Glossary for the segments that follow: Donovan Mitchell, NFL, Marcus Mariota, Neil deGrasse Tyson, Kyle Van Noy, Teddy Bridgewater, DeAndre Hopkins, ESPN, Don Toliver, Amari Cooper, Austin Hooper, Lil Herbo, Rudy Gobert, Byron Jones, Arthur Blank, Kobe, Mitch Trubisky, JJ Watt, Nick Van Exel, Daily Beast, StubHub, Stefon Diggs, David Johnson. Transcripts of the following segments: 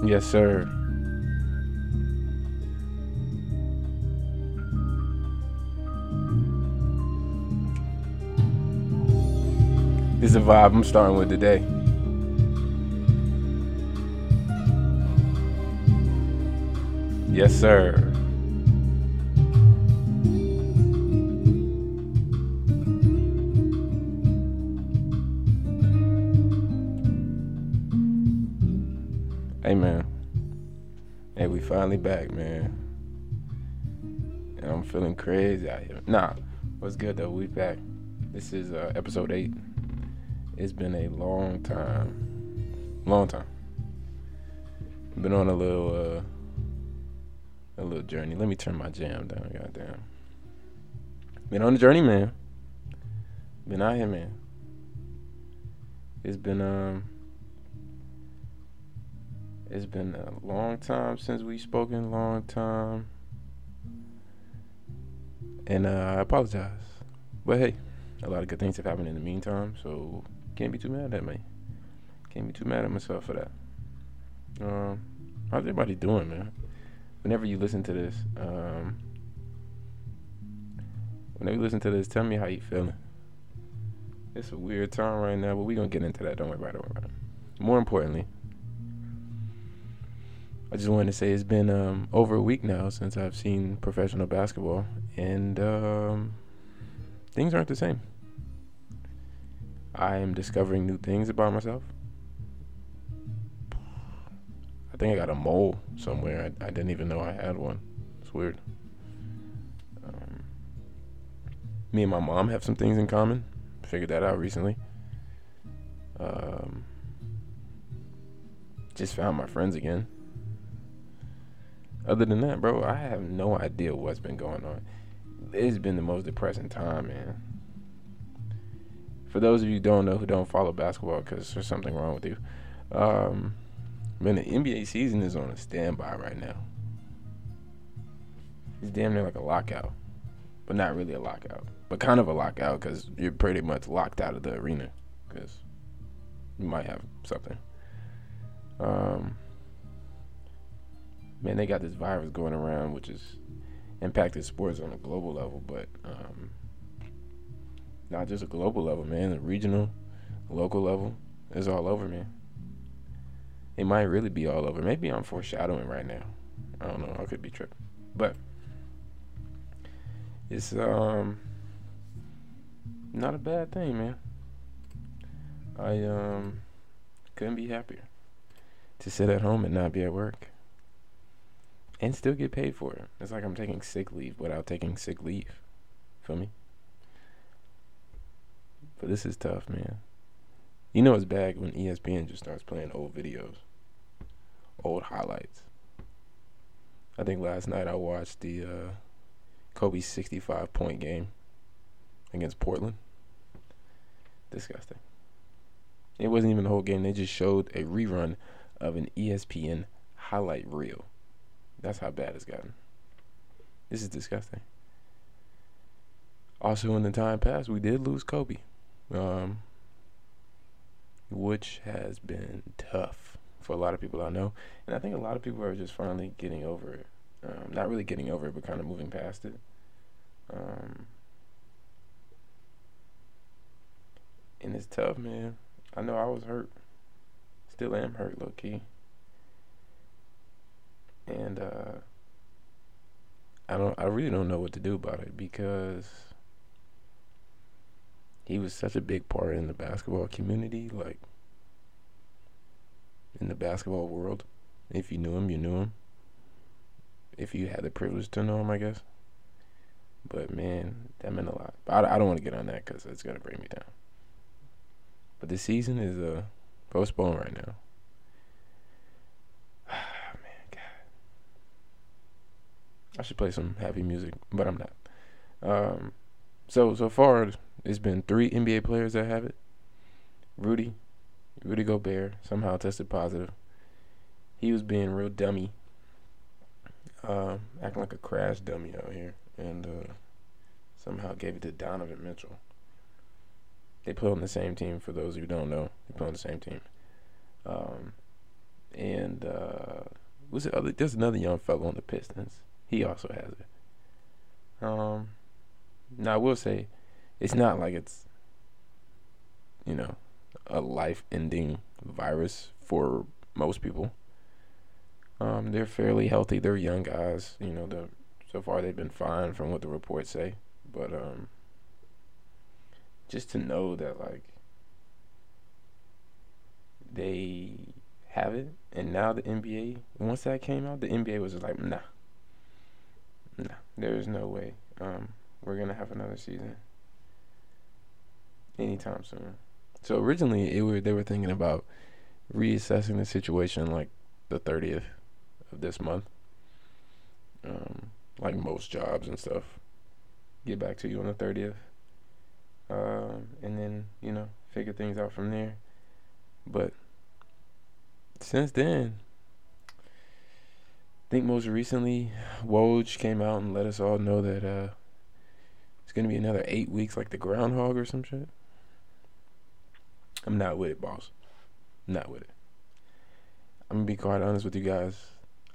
Yes, sir. This is a vibe I'm starting with today. Yes, sir. Hey, man. Hey, we finally back, man. And I'm feeling crazy out here. Nah, what's good, though? We back. This is episode 8. It's been a long time. Been on a little journey. Let me turn my jam down, goddamn. Been on the journey, man. Been out here, man. It's been a long time since we've spoken, long time. And I apologize. But hey, a lot of good things have happened in the meantime, so can't be too mad at me. Can't be too mad at myself for that. How's everybody doing, man? Whenever you listen to this, tell me how you feeling. It's a weird time right now, but we're going to get into that. Don't worry about it. More importantly, I just wanted to say it's been over a week now since I've seen professional basketball, and things aren't the same. I am discovering new things about myself. I think I got a mole somewhere. I didn't even know I had one. It's weird. Me and my mom have some things in common. Figured that out recently. Just found my friends again. Other than that, bro, I have no idea what's been going on. It's been the most depressing time, man. For those of you who don't know, who don't follow basketball, because there's something wrong with you, man, the NBA season is on a standby right now. It's damn near like a lockout, but not really a lockout, but kind of a lockout because you're pretty much locked out of the arena because you might have something. Man, they got this virus going around, which is impacted sports on a global level, but not just a global level, man. The regional, local level is all over, man. It might really be all over. Maybe I'm foreshadowing right now. I don't know. I could be tripping, but it's not a bad thing, man. I couldn't be happier to sit at home and not be at work. And still get paid for it. It's like I'm taking sick leave without taking sick leave. Feel me? But this is tough, man. You know it's bad when ESPN just starts playing old videos. Old highlights. I think last night I watched the Kobe's 65-point game against Portland. Disgusting. It wasn't even the whole game. They just showed a rerun of an ESPN highlight reel. That's how bad it's gotten. This is disgusting. Also, in the time past, we did lose Kobe, which has been tough for a lot of people I know. And I think a lot of people are just finally getting over it. Not really getting over it, but kind of moving past it. And it's tough, man. I know I was hurt. Still am hurt, low-key. And I really don't know what to do about it because he was such a big part in the basketball community, like in the basketball world. If you knew him, you knew him. If you had the privilege to know him, I guess. But man, that meant a lot. I don't want to get on that because it's gonna bring me down. But the season is postponed right now. I should play some happy music, but I'm not. So far, it's been 3 NBA players that have it. Rudy Gobert somehow tested positive. He was being real dummy, acting like a crash dummy out here, and somehow gave it to Donovan Mitchell. They play on the same team, for those who don't know. They play on the same team. And and what's the other? There's another young fellow on the Pistons. He also has it. Now I will say, it's not like it's, you know, a life-ending virus for most people. They're fairly healthy. They're young guys. You know, so far they've been fine from what the reports say. But just to know that, like, they have it, and now the NBA, once that came out, the NBA was just like, nah, there is no way we're going to have another season anytime soon. So originally they were thinking about reassessing the situation like the 30th of this month, like most jobs and stuff. Get back to you on the 30th, and then, you know, figure things out from there. But since then, I think most recently, Woj came out and let us all know that it's going to be another 8 weeks like the groundhog or some shit. I'm not with it, boss. I'm not with it. I'm going to be quite honest with you guys.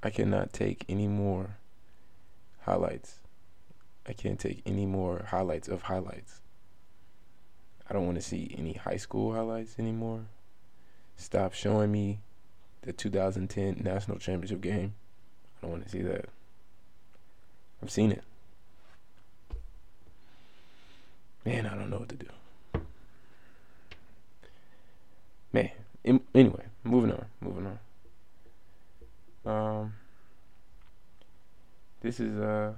I cannot take any more highlights. I can't take any more highlights of highlights. I don't want to see any high school highlights anymore. Stop showing me the 2010 National Championship game. I don't want to see that. I've seen it. Man, I don't know what to do. Man, anyway, moving on. This is a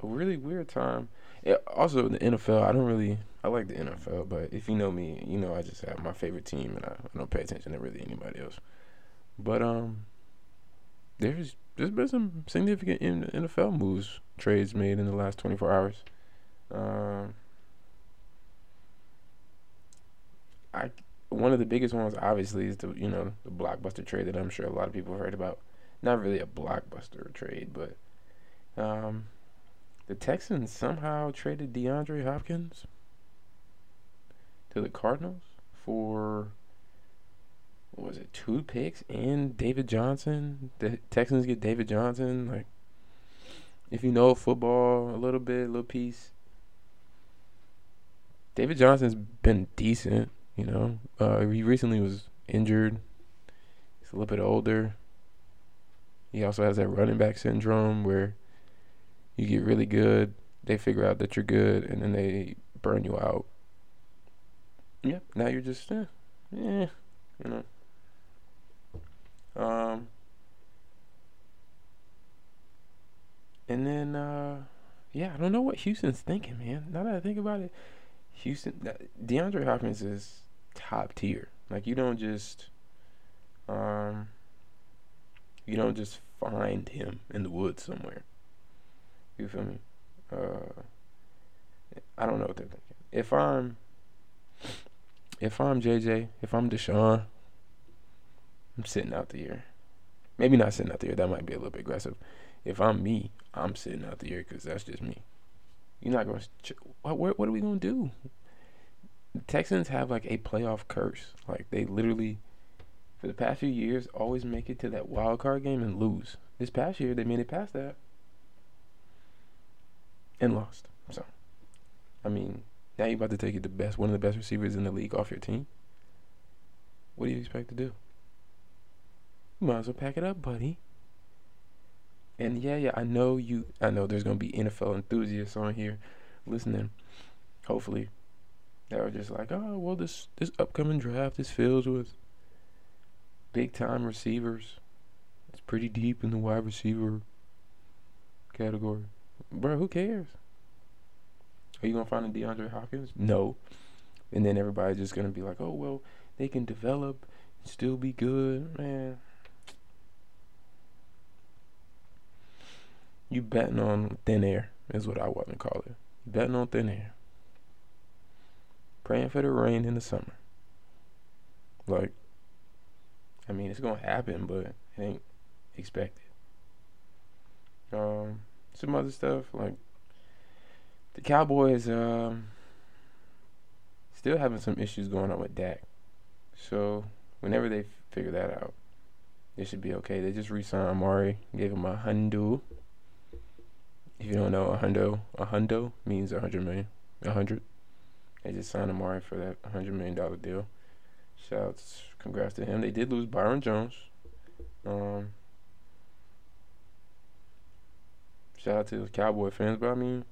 really weird time. Yeah, also, the NFL, I like the NFL, but if you know me, you know I just have my favorite team, and I don't pay attention to really anybody else. But there's been some significant NFL moves, trades made in the last 24 hours. One of the biggest ones, obviously, is the blockbuster trade that I'm sure a lot of people have heard about. Not really a blockbuster trade, but the Texans somehow traded DeAndre Hopkins to the Cardinals for, what was it, 2 picks and David Johnson. The Texans get David Johnson. Like, if you know football a little piece. David Johnson's been decent. You know, he recently was injured. He's a little bit older. He also has that running back syndrome where you get really good, they figure out that you're good, and then they burn you out. Yep. Now you're just, you know. And then, I don't know what Houston's thinking, man. Now that I think about it, DeAndre Hopkins is top tier. Like, you don't just find him in the woods somewhere. You feel me? I don't know what they're thinking. If I'm JJ, if I'm Deshaun, I'm sitting out the year. Maybe not sitting out the year. That might be a little bit aggressive. If I'm me, I'm sitting out the year because that's just me. You're not going to... What are we going to do? The Texans have, like, a playoff curse. Like, they literally, for the past few years, always make it to that wild card game and lose. This past year, they made it past that and lost. So, I mean, now you're about to take one of the best receivers in the league off your team. What do you expect to do? You might as well pack it up, buddy. And I know there's going to be NFL enthusiasts on here listening, hopefully, that are just like, oh, well, this upcoming draft is filled with big-time receivers. It's pretty deep in the wide receiver category. Bro, who cares? Are you going to find a DeAndre Hopkins? No. And then everybody's just going to be like, oh, well, they can develop and still be good. Man. You betting on thin air is what I want to call it. Betting on thin air. Praying for the rain in the summer. Like, I mean, it's going to happen, but it ain't expected. Some other stuff, like the Cowboys still having some issues going on with Dak. So whenever they figure that out, It should be okay. They just re-signed Amari, gave him $100 million. If you don't know, a hundo means $100 million. 100. They just signed Amari for that $100 million deal. Shouts, congrats to him. They did lose Byron Jones. Shout out to the Cowboy fans, but I mean,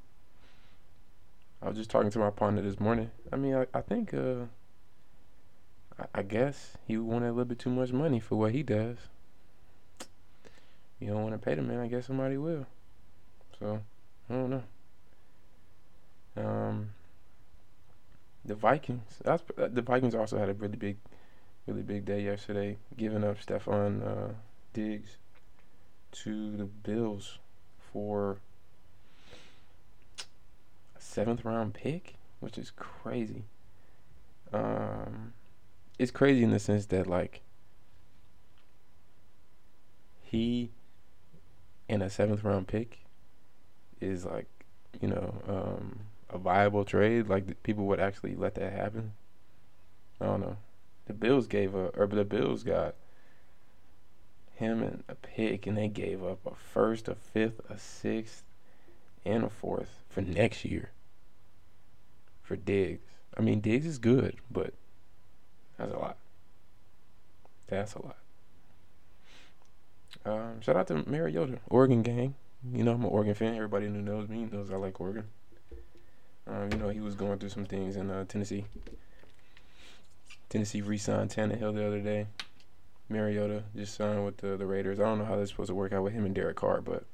I was just talking to my partner this morning. I mean, I think I guess he wanted a little bit too much money for what he does. You don't want to pay the man, I guess somebody will. So, I don't know. The Vikings. The Vikings also had a really big day yesterday, giving up Stefon Diggs to the Bills for a 7th-round pick, which is crazy. It's crazy in the sense that, like, he and a 7th-round pick is, like, you know, a viable trade. Like, people would actually let that happen. I don't know. The Bills got him and a pick, and they gave up a 1st, a 5th, a 6th, and a 4th for next year for Diggs. I mean, Diggs is good, but that's a lot. That's a lot. Shout out to Mary Yoder, Oregon gang. You know, I'm an Oregon fan. Everybody who knows me knows I like Oregon. You know, he was going through some things in Tennessee. Tennessee re-signed Tannehill the other day. Mariota just signed with the Raiders. I don't know how that's supposed to work out with him and Derek Carr, but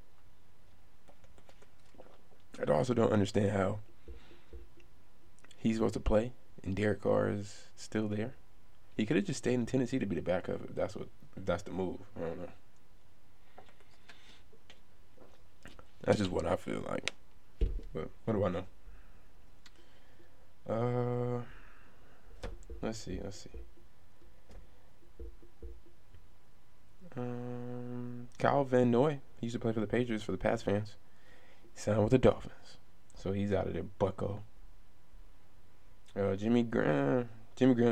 I also don't understand how he's supposed to play and Derek Carr is still there. He could have just stayed in Tennessee to be the backup if that's the move. I don't know. That's just what I feel like. But what do I know? Let's see. Kyle Van Noy, he used to play for the Patriots for the Pats fans. He signed with the Dolphins, so he's out of there, bucko. Jimmy Graham's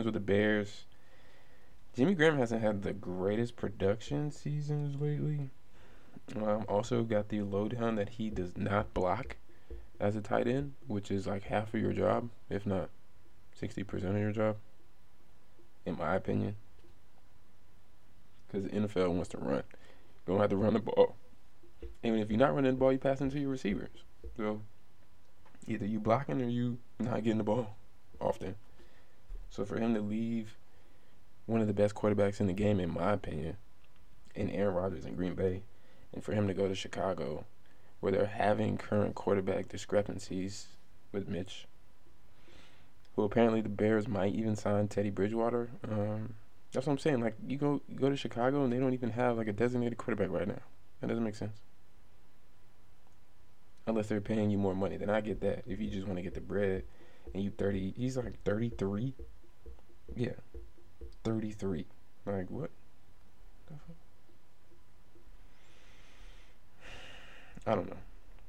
with the Bears. Jimmy Graham hasn't had the greatest production seasons lately. Also got the lowdown that he does not block as a tight end, which is like half of your job, if not 60% of your job, in my opinion. Because the NFL wants to run. You don't have to run the ball. Even if you're not running the ball, you pass into your receivers. So, either you blocking or you not getting the ball often. So, for him to leave one of the best quarterbacks in the game, in my opinion, in Aaron Rodgers in Green Bay, and for him to go to Chicago, where they're having current quarterback discrepancies with Mitch, who apparently the Bears might even sign Teddy Bridgewater. That's what I'm saying. Like, you go to Chicago and they don't even have like a designated quarterback right now. That doesn't make sense. Unless they're paying you more money, then I get that. If you just want to get the bread, and he's like 33. Yeah, 33. Like what? I don't know.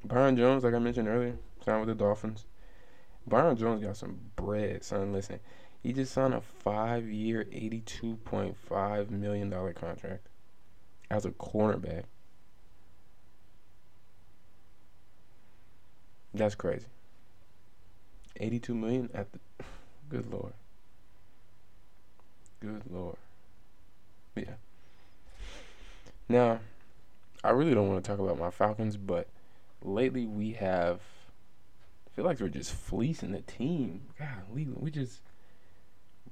Byron Jones, like I mentioned earlier, signed with the Dolphins. Byron Jones got some bread, son. Listen, he just signed a 5-year, $82.5 million contract as a cornerback. That's crazy. $82 million at the... Good Lord. Good Lord. Yeah. Now, I really don't want to talk about my Falcons, but lately we have... I feel like we're just fleecing the team. God, we just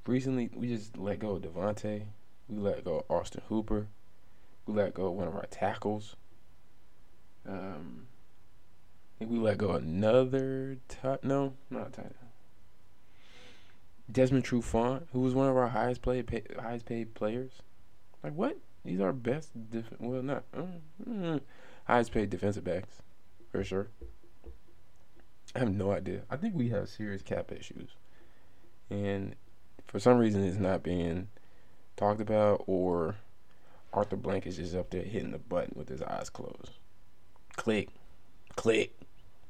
let go of Devontae. We let go of Austin Hooper. We let go of one of our tackles. And we let go of Desmond Trufant, who was one of our highest paid players. Like what? These are best highest paid defensive backs for sure. I have no idea. I think we have serious cap issues, and for some reason it's not being talked about, or Arthur Blank is just up there hitting the button with his eyes closed. Click.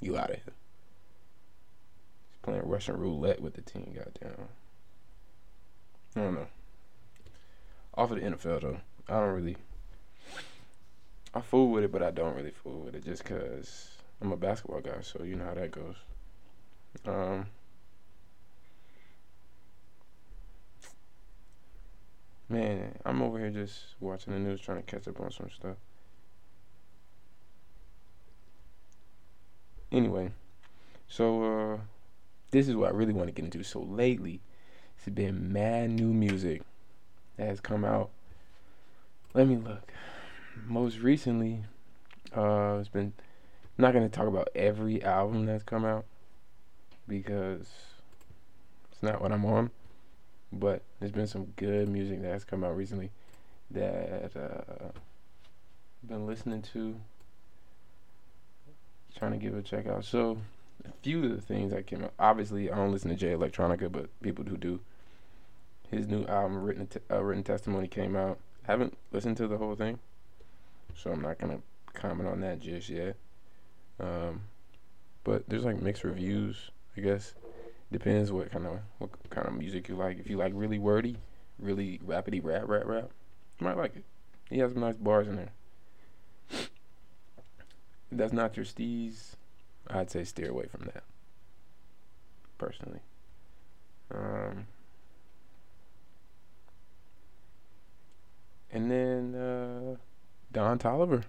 You out of here. He's playing Russian roulette with the team, goddamn. I don't know. Off of the NFL, though, I don't really I fool with it, but I don't really fool with it just because I'm a basketball guy, so you know how that goes. Man, I'm over here just watching the news, trying to catch up on some stuff. Anyway, so this is what I really want to get into. So lately, it's been mad new music that has come out. Let me look. Most recently, it's been... I'm not going to talk about every album that's come out because it's not what I'm on. But there's been some good music that has come out recently that I've been listening to, trying to give it a check out. So a few of the things that came out, obviously I don't listen to Jay Electronica, but people who do, his new album Written Testimony came out. I haven't listened to the whole thing, so I'm not gonna comment on that just yet. But there's like mixed reviews, I guess. Depends what kind of music you like. If you like really wordy, really rappity rap, you might like it. He has some nice bars in there. If that's not your steez, I'd say steer away from that, personally. And then Don Toliver.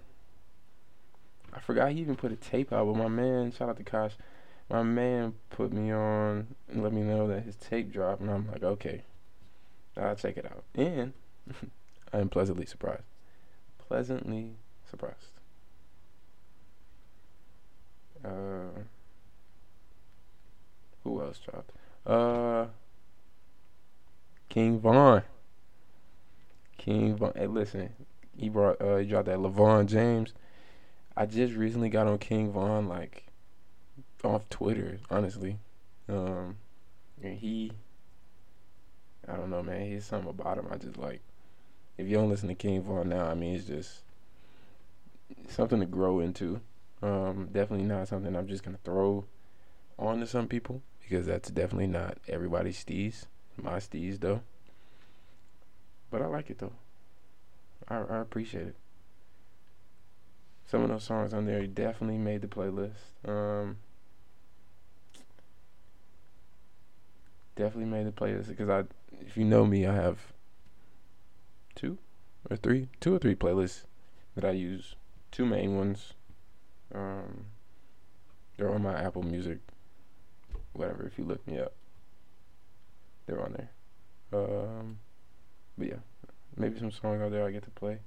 I forgot he even put a tape out with my man. Shout out to Kosh. My man put me on and let me know that his tape dropped, and I'm like, okay, I'll check it out. And I'm pleasantly surprised. Who else dropped? King Von. Hey, listen, he dropped that LeVon James. I just recently got on King Von, like, off Twitter, honestly. And I don't know, man, he's something about him I just like. If you don't listen to King Von now, I mean, it's just something to grow into. Definitely not something I'm just gonna throw on to some people, because that's definitely not everybody's steez. My steez though, but I like it though. I appreciate it. Some of those songs on there definitely made the playlist. Definitely made the playlist because if you know me, I have two or three playlists that I use. Two main ones. They're on my Apple Music, whatever. If you look me up, they're on there. But yeah, maybe some songs out there I get to play.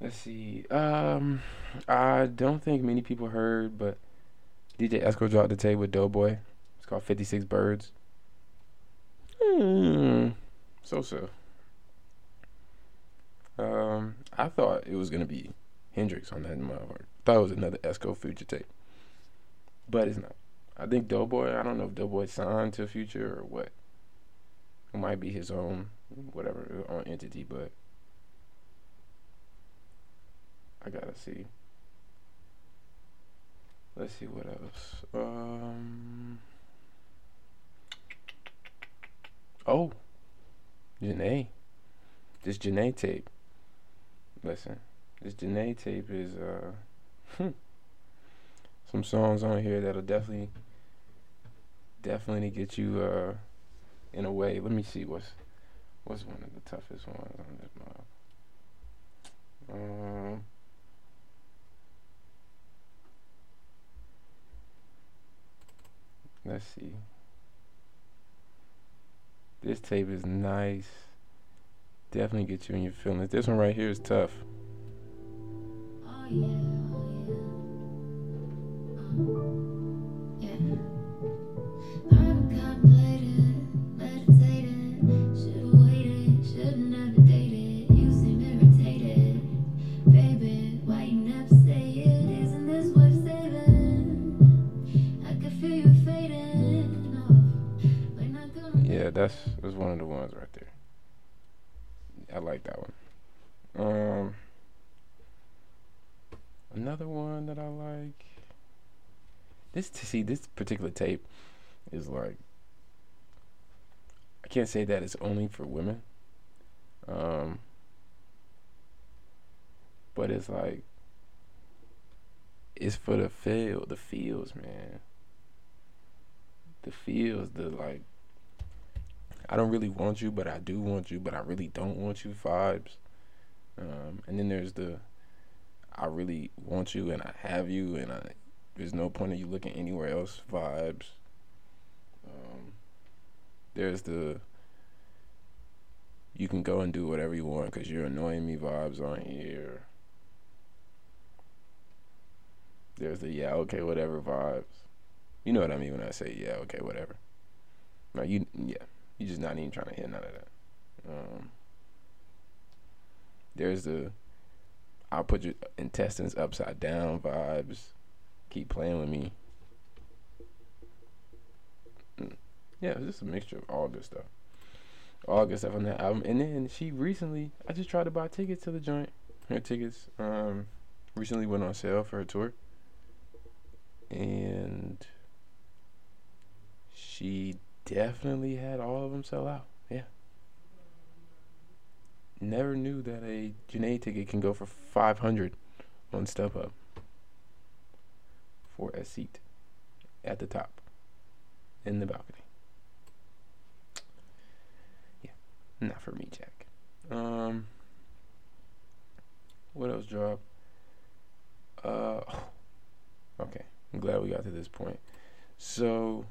Let's see. I don't think many people heard, but DJ Esco dropped the tape with Doughboy. It's called 56 Birds. So. I thought it was gonna be Hendrix on that motherfucker. Thought it was another Esco Future tape, but it's not. I think Doughboy. I don't know if Doughboy signed to Future or what. It might be his own, whatever, own entity, but. I gotta see. Let's see what else. Jhené. This Jhené tape. Listen, this Jhené tape is some songs on here that'll definitely get you in a way. Let me see what's one of the toughest ones on this mob. Let's see. This tape is nice. Definitely get you in your feelings. This one right here is tough. Oh yeah, oh yeah. Yeah. I contemplated, meditated, should've waited, should've never dated. You seem irritated, baby. Why you never say it? Isn't this worth saving? I can feel you. Yeah, that's one of the ones right there. I like that one. Another one that I like. This particular tape is like, I can't say that it's only for women. But it's like, it's for the field, the fields, man. The fields, the like, I don't really want you, but I do want you, but I really don't want you vibes. And then there's the, I really want you and I have you and I, there's no point in you looking anywhere else vibes. There's the, you can go and do whatever you want because you're annoying me vibes on here. There's the yeah, okay, whatever vibes. You know what I mean when I say yeah, okay, whatever. No, you, yeah, you're just not even trying to hear none of that. There's the, I'll put your intestines upside down vibes. Keep playing with me. Yeah, it's just a mixture of all good stuff. All good stuff on that album. And then she recently, I just tried to buy tickets to the joint. Her tickets recently went on sale for her tour. And she definitely had all of them sell out. Yeah. Never knew that a Jhené ticket can go for $500 on StubHub for a seat at the top in the balcony. Yeah, not for me, Jack. What else dropped? Okay, I'm glad we got to this point. So,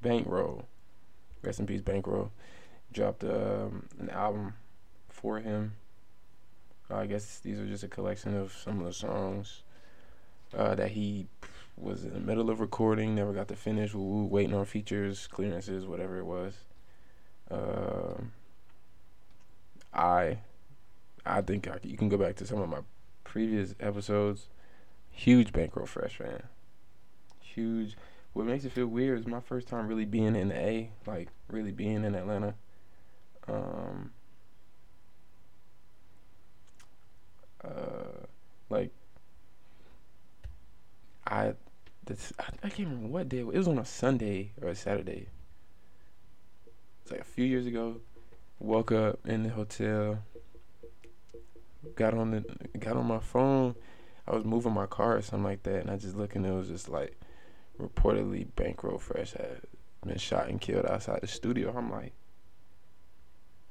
Bankroll, rest in peace, Bankroll, dropped an album for him. I guess these are just a collection of some of the songs that he was in the middle of recording, never got to finish, waiting on features, clearances, whatever it was. I think you can go back to some of my previous episodes. Huge Bankroll Fresh fan. Huge. What makes it feel weird is my first time really being in the A, like really being in Atlanta. Like I can't remember what day it was on a Sunday or a Saturday. It's like a few years ago. Woke up in the hotel. Got on my phone. I was moving my car or something like that, and I just looked and it was just like reportedly Bankroll Fresh had been shot and killed outside the studio. I'm like,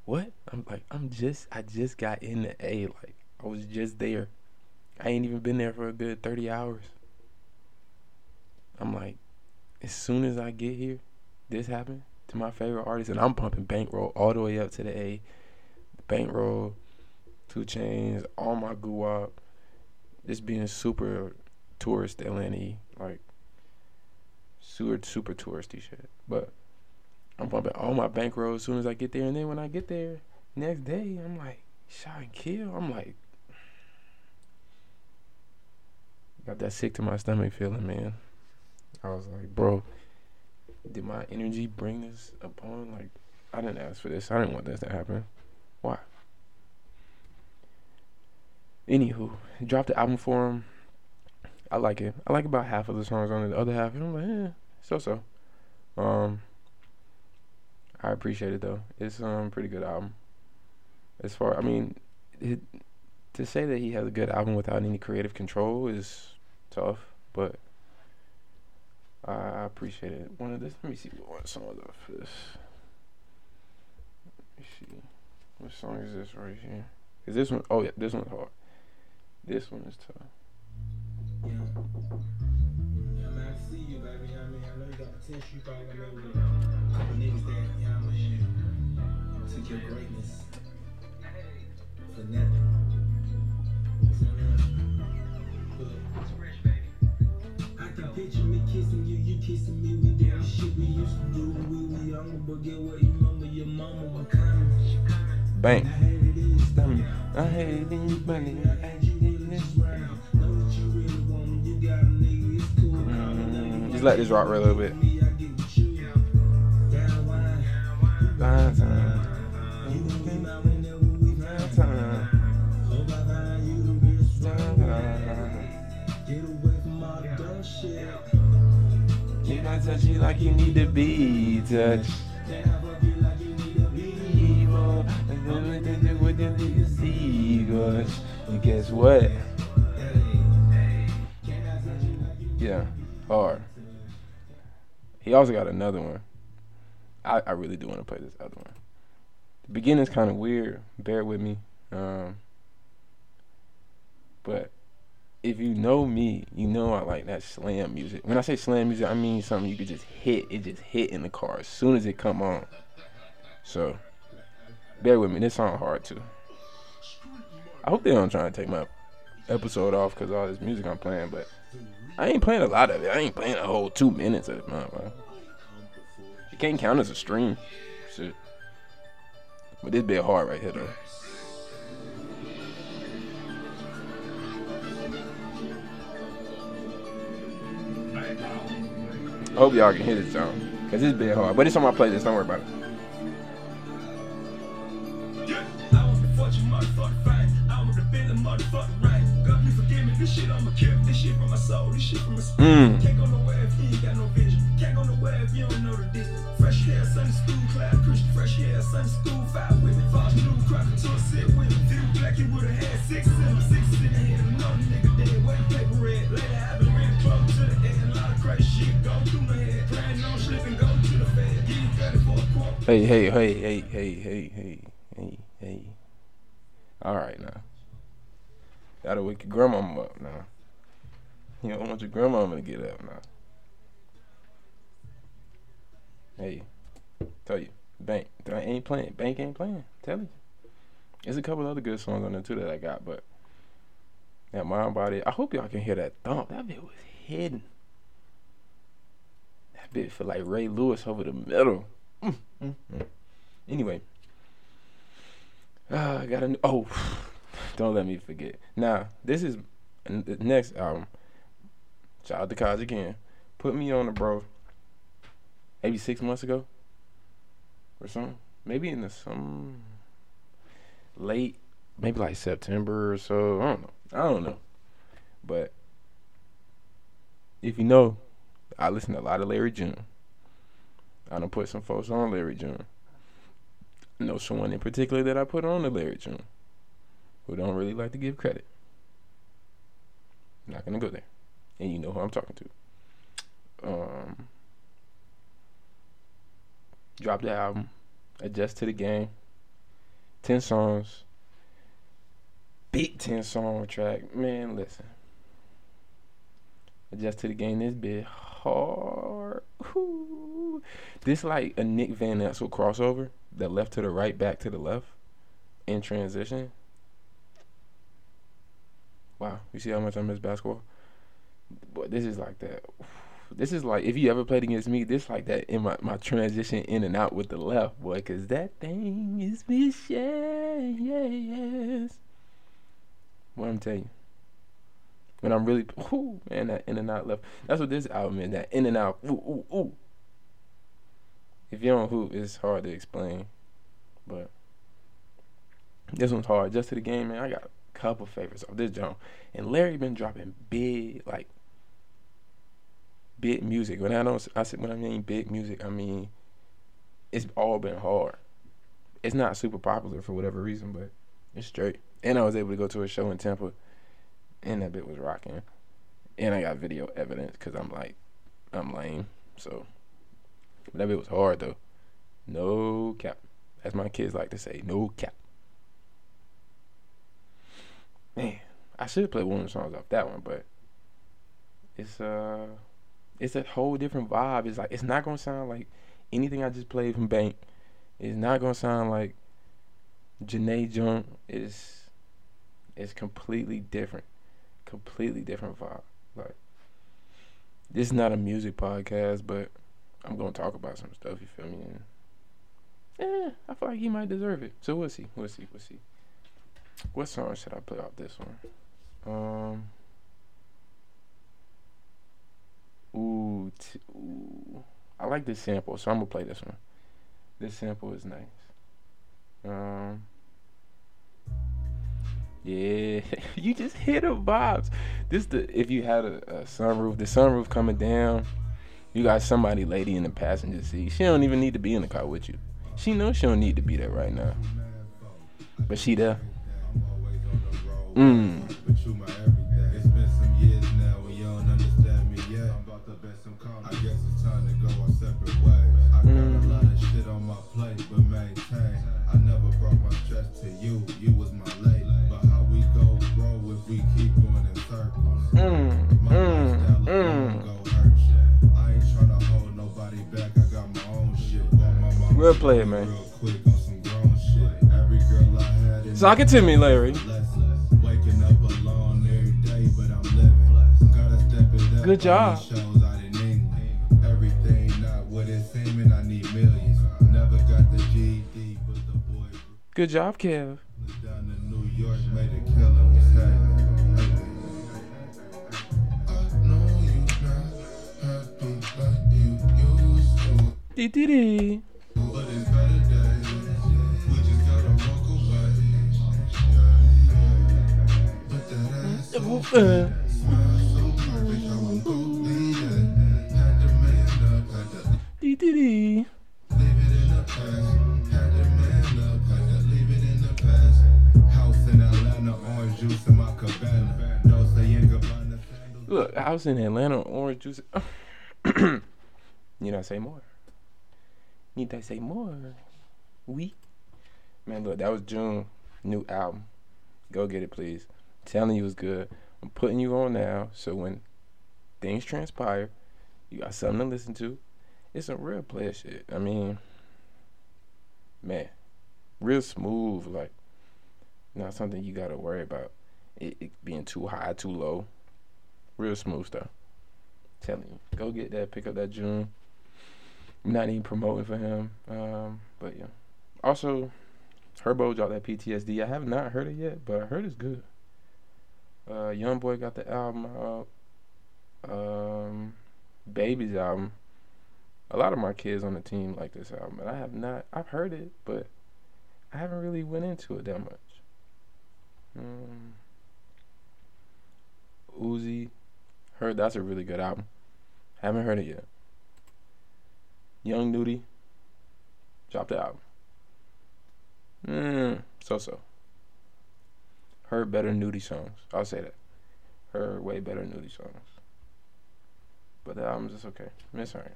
what? I'm like, I just got in the A. Like, I was just there. I ain't even been there for a good 30 hours. I'm like, as soon as I get here, this happened to my favorite artist, and I'm pumping Bankroll all the way up to the A. Bankroll, 2 Chainz, all my guap, just being super tourist Atlanta-y, like super touristy shit. But I'm pumping all my Bankroll as soon as I get there, and then when I get there next day, I'm like, shot and kill. I'm like, got that sick to my stomach feeling, man. I was like, bro, did my energy bring this upon? Like, I didn't ask for this. I didn't want this to happen. Why? Anywho, dropped the album for him. I like it. I like about half of the songs on it. The other half, and I'm like, eh, so. I appreciate it, though. It's pretty good album. As far, I mean, to say that he has a good album without any creative control is tough, but I appreciate it. One of this. Let me see what song is off this. Let me see. What song is this right here? Is this one? Oh yeah, this one's hard. This one is tough. Yeah. Yeah, man, I see you, baby. I mean, I know you got potential. You probably gonna live with a couple niggas that, you know, I'm gonna take your greatness for nothing. Picture me kissing you, you kissing me. We did the shit we used to do when we were younger. But get what you remember, your mama was coming. Bang. I hated his stomach. I hated his money. I had you in this round. Know what you really want. You got a nigga, it's cool. Just let this rock right a little bit. Down time. You done came out and never we found time. Touch you like you need to be touched. They have a you like you need to be evil. And the only thing they would do is evil. was. And guess what? Yeah, hard. He also got another one. I really do want to play this other one. The beginning's kind of weird. Bear with me. But if you know me, you know I like that slam music. When I say slam music, I mean something you could just hit. It just hit in the car as soon as it come on. So, bear with me. This song hard, too. I hope they don't try to take my episode off because all this music I'm playing, but I ain't playing a lot of it. I ain't playing a whole 2 minutes of it, man. It can't count as a stream. Shit. But this bit hard right here, though. I hope y'all can hear this song because it's bit hard. But it's on my playlist. Don't worry about it. Hey. All right, now. That'll wake your grandmama up now. You don't want your grandmama to get up now. Hey, tell you, Bank ain't playing. Tell you. There's a couple other good songs on there too that I got, but that Mind Body, I hope y'all can hear that thump. That bit was hidden. That bit feel like Ray Lewis over the middle. Anyway. I got a new, don't let me forget. Now, this is the next album. Shout out to Kaj again. Put me on it, bro. Maybe 6 months ago or something. Maybe in the late, maybe like September or so. I don't know. But if you know, I listen to a lot of Larry June. I done put some folks on Larry June. I know someone in particular that I put on to Larry June who don't really like to give credit. I'm not going to go there. And you know who I'm talking to. Drop the album. Adjust to the game. 10 songs. Big 10 song track. Man, listen. Adjust to the game this bit hard. Ooh. This like a Nick Van Exel crossover. That left to the right, back to the left. In transition. Wow. You see how much I miss basketball? Boy, this is like that. This is like, if you ever played against me, this like that in my transition in and out with the left, boy, because that thing is vicious. What I'm telling you. When I'm really, man, that in and out left. That's what this album is, that in and out. Ooh. If you don't hoop, it's hard to explain. But this one's hard. Just to the game, man, I got a couple favorites off this joint. And Larry been dropping big, like, big music. When I mean big music, I mean it's all been hard. It's not super popular for whatever reason, but it's straight. And I was able to go to a show in Tampa, and that bit was rocking. And I got video evidence because I'm lame. So that bit was hard though. No cap. As my kids like to say, no cap. Man, I should play one of the songs off that one, but it's a whole different vibe. It's like, it's not gonna sound like anything I just played from Bank. It's not gonna sound like Jhené Junk. It's completely different. Completely different vibe. Like, this is not a music podcast, but I'm gonna talk about some stuff, you feel me? And I feel like he might deserve it. So we'll see. What song should I play off this one? Ooh, I like this sample, so I'm gonna play this one. This sample is nice. Yeah, you just hear the vibes. If you had a sunroof, the sunroof coming down. You got somebody lady in the passenger seat. She don't even need to be in the car with you. She knows she don't need to be there right now. But she there. But you my everything. It's been some years now and you don't understand me yet. I'm about to bet some calm. I guess it's time to go our separate ways. I got a lot of shit on my plate, but maintain. I never brought my stress to you. You was my lady. But how we go grow if we keep going in circles? My lifestyle is gonna go hurt shit. I ain't tryna hold nobody back. I got my own shit. Real play, man. Real quick on some grown shit. Every girl I had. Talk it to me, Larry. Good job. Good job, Kev. Dee-dee-dee. Dee-dee-dee. Look, I was in Atlanta, orange juice. Need I say more? Need I say more? We? Man, look, that was June. New album. Go get it, please. I'm telling you it's good. I'm putting you on now, so when things transpire, you got something to listen to. It's some real player shit. I mean, man, real smooth, like, not something you gotta worry about it being too high, too low. Real smooth stuff. I'm telling you, go get that, pick up that June. I'm not even promoting for him, but yeah. Also, Herbo dropped that PTSD. I have not heard it yet, but I heard it's good. Youngboy got the album out. Baby's album. A lot of my kids on the team like this album, and I have not. I've heard it, but I haven't really went into it that much. Uzi, heard that's a really good album. Haven't heard it yet. Young Nudie, dropped the album. So. Heard better Nudie songs. I'll say that. Heard way better Nudie songs. But the album's just okay. Miss her.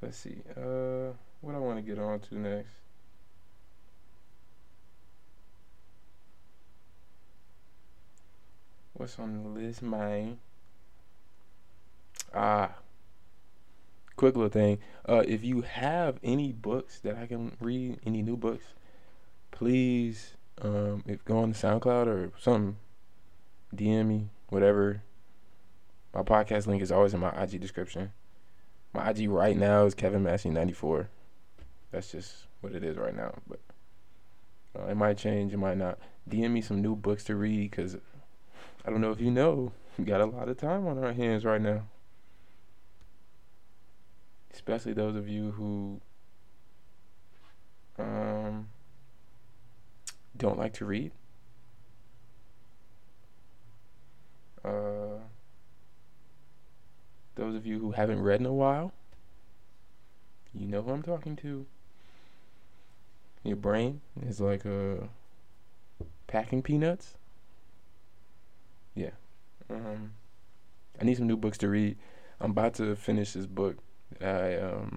Let's see. What I want to get on to next. What's on the list, man? Quick little thing. If you have any books that I can read, any new books, please, if go on SoundCloud or something, DM me, whatever. My podcast link is always in my IG description. My IG right now is KevinMassey94. That's just what it is right now. But it might change, it might not. DM me some new books to read, because I don't know if you know, we got a lot of time on our hands right now. Especially those of you who don't like to read. Those of you who haven't read in a while, you know who I'm talking to. Your brain is like packing peanuts. Yeah. I need some new books to read. I'm about to finish this book by Neil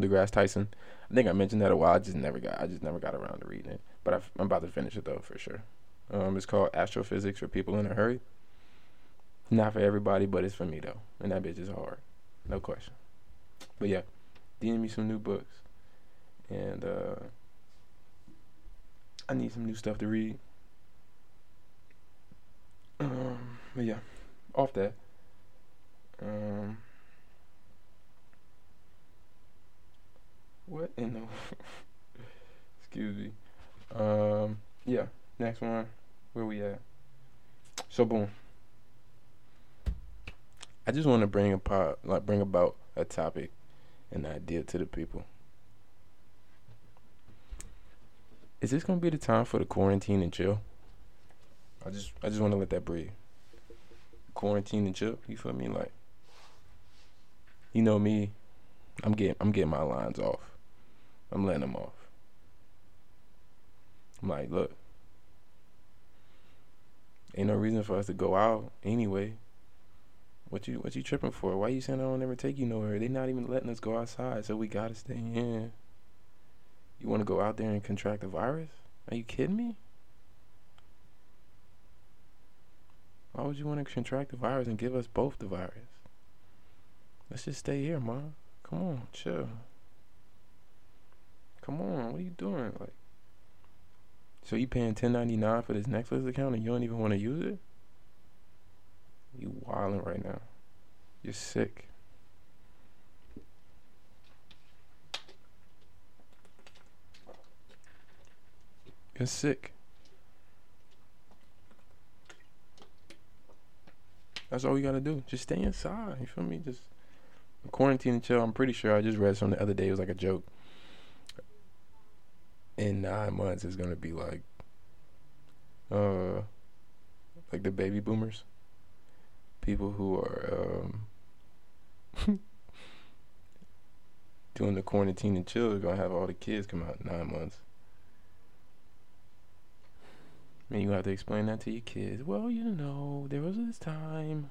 deGrasse Tyson. I think I mentioned that a while. I just never got around to reading it. But I'm about to finish it though for sure. It's called Astrophysics for People in a Hurry. Not for everybody, but it's for me though, and that bitch is hard, no question. But yeah, DM me some new books, and I need some new stuff to read. But yeah, off that. What in the? Excuse me. Yeah, next one. Where we at? So boom. I just want to bring about a topic, an idea to the people. Is this gonna be the time for the quarantine and chill? I just want to let that breathe. Quarantine and chill, you feel me? Like, you know me, I'm getting my lines off. I'm letting them off. I'm like, look, ain't no reason for us to go out anyway. What you tripping for? Why you saying I don't ever take you nowhere? They not even letting us go outside, so we gotta stay in. You wanna go out there and contract the virus? Are you kidding me? Why would you wanna contract the virus and give us both the virus? Let's just stay here, Mom. Come on, chill. Come on, what are you doing? Like, so you paying $10.99 for this Netflix account and you don't even want to use it? You wilding right now. You're sick. You're sick. That's all you gotta do. Just stay inside. You feel me? Just quarantine and chill. I'm pretty sure I just read something the other day. It was like a joke. In 9 months, it's gonna be like the baby boomers, people who are doing the quarantine and chill. Are gonna have all the kids come out in 9 months. And you have to explain that to your kids. Well, you know, there was this time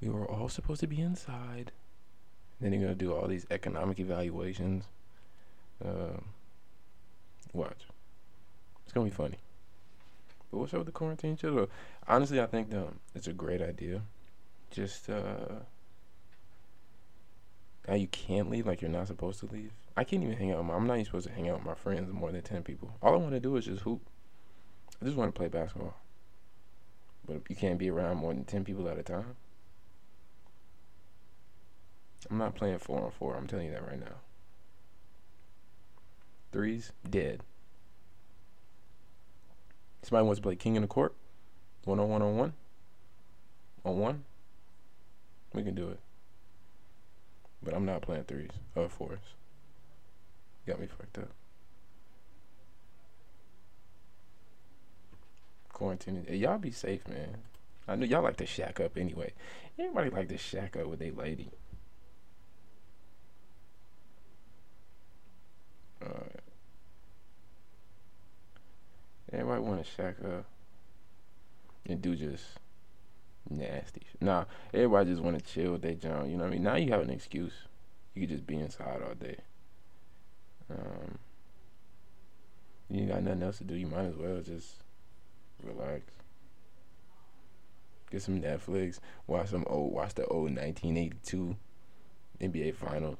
we were all supposed to be inside. Then you're gonna do all these economic evaluations. Watch. It's going to be funny. But what's up with the quarantine chill? Honestly, I think it's a great idea. Just now you can't leave like you're not supposed to leave. I can't even hang out with I'm not even supposed to hang out with my friends more than 10 people. All I want to do is just hoop. I just want to play basketball. But if you can't be around more than 10 people at a time. I'm not playing 4-on-4. I'm telling you that right now. Threes, dead. Somebody wants to play king in the court. 1-on-1 On one. We can do it. But I'm not playing threes or fours. Got me fucked up. Quarantine. Hey, y'all be safe, man. I know y'all like to shack up anyway. Everybody like to shack up with their lady. Everybody want to shack up and do just nasty shit. Nah, everybody just want to chill with their junk. You know what I mean? Now you have an excuse. You can just be inside all day. You ain't got nothing else to do. You might as well just relax. Get some Netflix. Watch the old 1982 NBA Finals.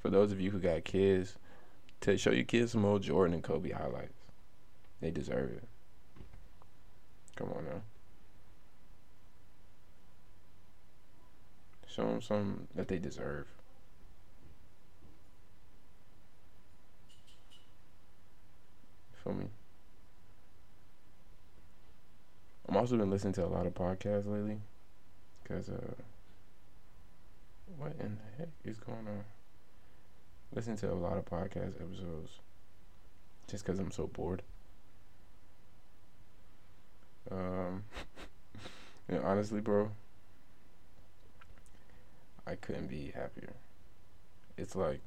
For those of you who got kids, to show your kids some old Jordan and Kobe highlights. They deserve it. Come on now. Show them something that they deserve. You feel me? I'm also been listening to a lot of podcasts lately. Because, what in the heck is going on? Listen to a lot of podcast episodes just because I'm so bored. And honestly, bro, I couldn't be happier. It's like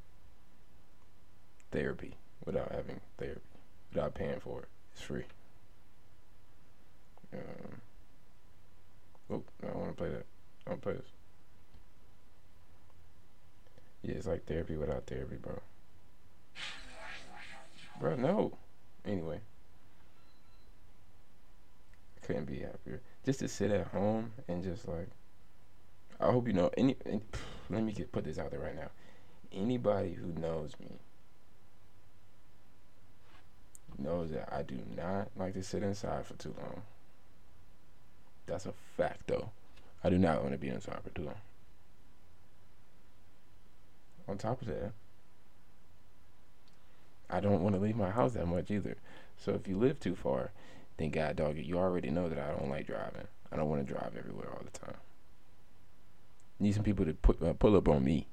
therapy without having therapy, without paying for it. It's free. I don't want to play that. I don't play this. Yeah, it's like therapy without therapy, bro. Bro, no. Anyway. I couldn't be happier. Just to sit at home and just like... I hope you know... let me put this out there right now. Anybody who knows me... knows that I do not like to sit inside for too long. That's a fact, though. I do not want to be inside for too long. On top of that, I don't want to leave my house that much either. So if you live too far, then God dog it, you already know that I don't like driving. I don't want to drive everywhere all the time. Need some people to pull up on me.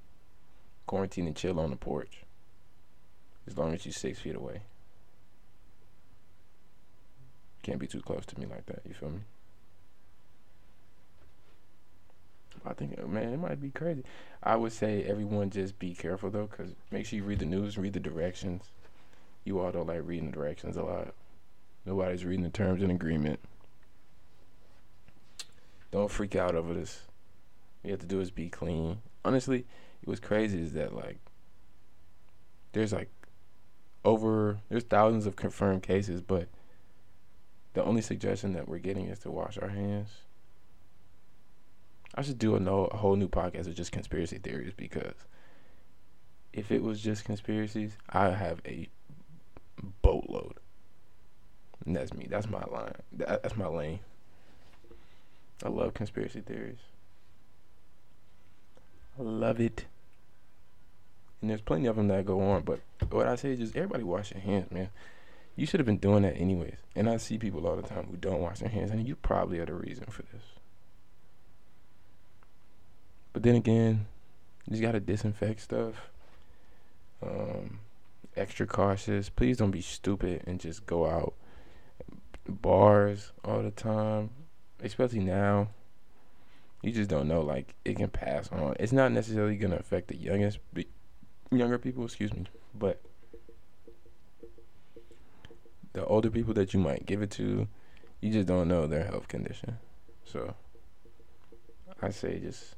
Quarantine and chill on the porch. As long as you're 6 feet away. Can't be too close to me like that, you feel me? I think, man, it might be crazy. I would say everyone just be careful, though, because make sure you read the news, read the directions. You all don't like reading the directions a lot. Nobody's reading the terms and agreement. Don't freak out over this. What you have to do is be clean. Honestly, what's crazy is that, like, there's thousands of confirmed cases, but the only suggestion that we're getting is to wash our hands. I should do a whole new podcast of just conspiracy theories, because if it was just conspiracies, I have a boatload. And that's me. That's my line. That's my lane. I love conspiracy theories. I love it. And there's plenty of them that go on, but what I say is just everybody wash your hands, man. You should have been doing that anyways. And I see people all the time who don't wash their hands, and you probably are the reason for this. But then again, you just gotta disinfect stuff. Extra cautious. Please don't be stupid and just go out bars all the time, especially now. You just don't know, like, it can pass on. It's not necessarily gonna affect the younger people, but the older people that you might give it to, you just don't know their health condition. So I say just,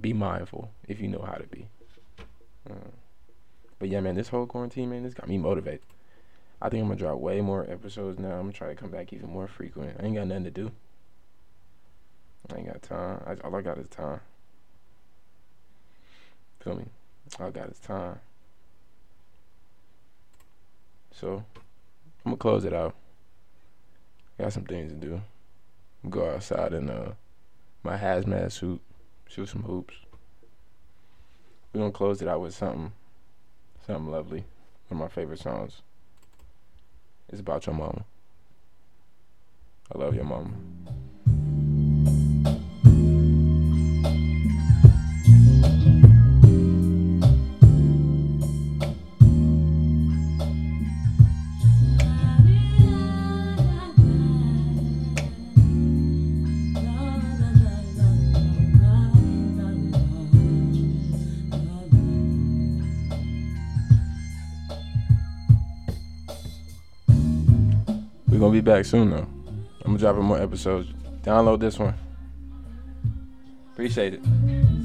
be mindful if you know how to be. But yeah, man, this whole quarantine, man, this got me motivated. I think I'm gonna drop way more episodes now. I'm gonna try to come back even more frequent. I ain't got nothing to do. I ain't got time. All I got is time. Feel me? All I got is time. So, I'm gonna close it out. Got some things to do. Go outside in my hazmat suit, shoot some hoops. We're gonna close it out with something lovely. One of my favorite songs. It's about your mama. I love your mama. Be back soon, though. I'm dropping more episodes. Download this one. Appreciate it.